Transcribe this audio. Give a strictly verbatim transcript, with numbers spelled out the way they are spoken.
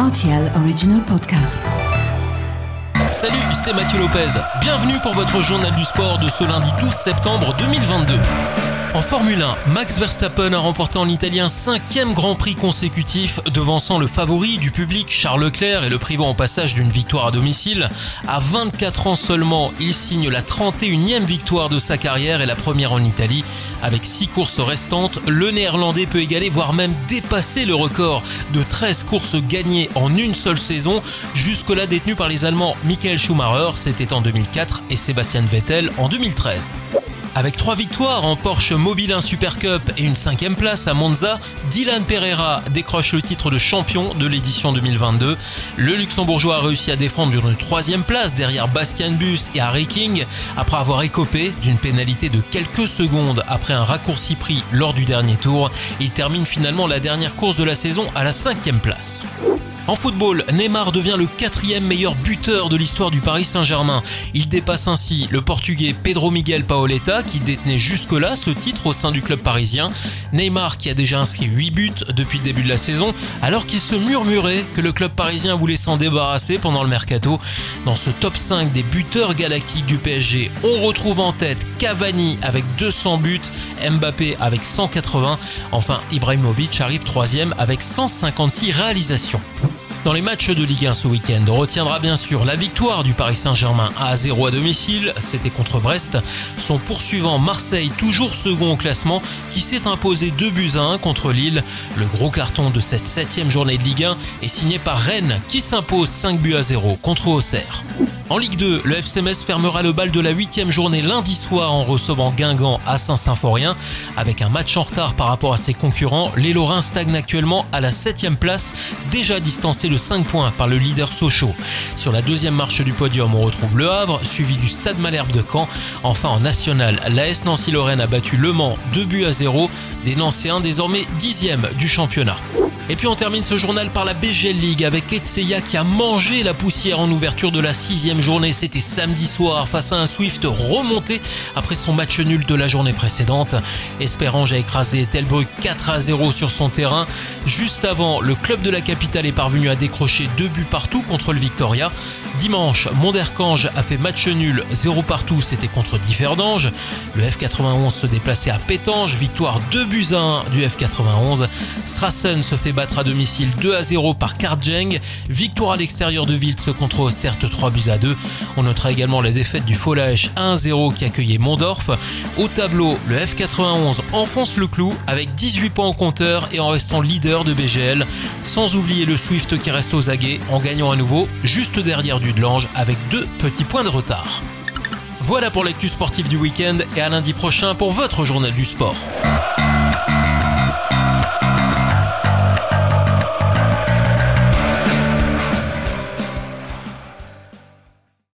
R T L Original Podcast. Salut, c'est Mathieu Lopez. Bienvenue pour votre journal du sport de ce lundi douze septembre deux mille vingt-deux. En Formule un, Max Verstappen a remporté en Italie un cinquième Grand Prix consécutif, devançant le favori du public Charles Leclerc et le privant au passage d'une victoire à domicile. À vingt-quatre ans seulement, il signe la trente et unième victoire de sa carrière et la première en Italie. Avec six courses restantes, le Néerlandais peut égaler, voire même dépasser le record de treize courses gagnées en une seule saison, jusque-là détenu par les Allemands Michael Schumacher, c'était en deux mille quatre, et Sebastian Vettel en deux mille treize. Avec trois victoires en Porsche Mobil un Super Cup et une cinquième place à Monza, Dylan Pereira décroche le titre de champion de l'édition deux mille vingt-deux. Le Luxembourgeois a réussi à défendre une troisième place derrière Bastian Bus et Harry King après avoir écopé d'une pénalité de quelques secondes après un raccourci pris lors du dernier tour. Il termine finalement la dernière course de la saison à la cinquième place. En football, Neymar devient le quatrième meilleur buteur de l'histoire du Paris Saint-Germain. Il dépasse ainsi le Portugais Pedro Miguel Paoleta qui détenait jusque-là ce titre au sein du club parisien. Neymar qui a déjà inscrit huit buts depuis le début de la saison, alors qu'il se murmurait que le club parisien voulait s'en débarrasser pendant le mercato. Dans ce top cinq des buteurs galactiques du P S G, on retrouve en tête Cavani avec deux cents buts, Mbappé avec cent quatre-vingts, enfin Ibrahimovic arrive troisième avec cent cinquante-six réalisations. Dans les matchs de Ligue un ce week-end, on retiendra bien sûr la victoire du Paris Saint-Germain un à zéro à domicile, c'était contre Brest. Son poursuivant Marseille, toujours second au classement, qui s'est imposé deux buts à un contre Lille. Le gros carton de cette septième journée de Ligue un est signé par Rennes, qui s'impose cinq buts à zéro contre Auxerre. En Ligue deux, le F C Metz fermera le bal de la huitième journée lundi soir en recevant Guingamp à Saint-Symphorien. Avec un match en retard par rapport à ses concurrents, les Lorrains stagnent actuellement à la septième place, déjà distancés de cinq points par le leader Sochaux. Sur la deuxième marche du podium, on retrouve Le Havre, suivi du Stade Malherbe de Caen. Enfin en national, l'A S Nancy-Lorraine a battu Le Mans deux buts à zéro, des Nancéens désormais dixième du championnat. Et puis on termine ce journal par la B G L League avec Etseya qui a mangé la poussière en ouverture de la sixième journée. C'était samedi soir face à un Swift remonté après son match nul de la journée précédente. Esperange a écrasé Telbrück quatre à zéro sur son terrain. Juste avant, le club de la capitale est parvenu à décrocher deux buts partout contre le Victoria. Dimanche, Monderkange a fait match nul zéro partout, c'était contre Differdange. Le F quatre-vingt-onze se déplaçait à Pétange, victoire deux buts à un du F quatre-vingt-onze. Strassen se fait battre à domicile deux à zéro par Kartjeng, victoire à l'extérieur de Wiltz contre Osterte trois buts à deux. On notera également la défaite du Follage un à zéro qui accueillait Mondorf. Au tableau, le F quatre-vingt-onze enfonce le clou avec dix-huit points au compteur et en restant leader de B G L. Sans oublier le Swift qui reste aux aguets en gagnant à nouveau juste derrière du de l'Ange avec deux petits points de retard. Voilà pour l'actu sportive du week-end et à lundi prochain pour votre journal du sport.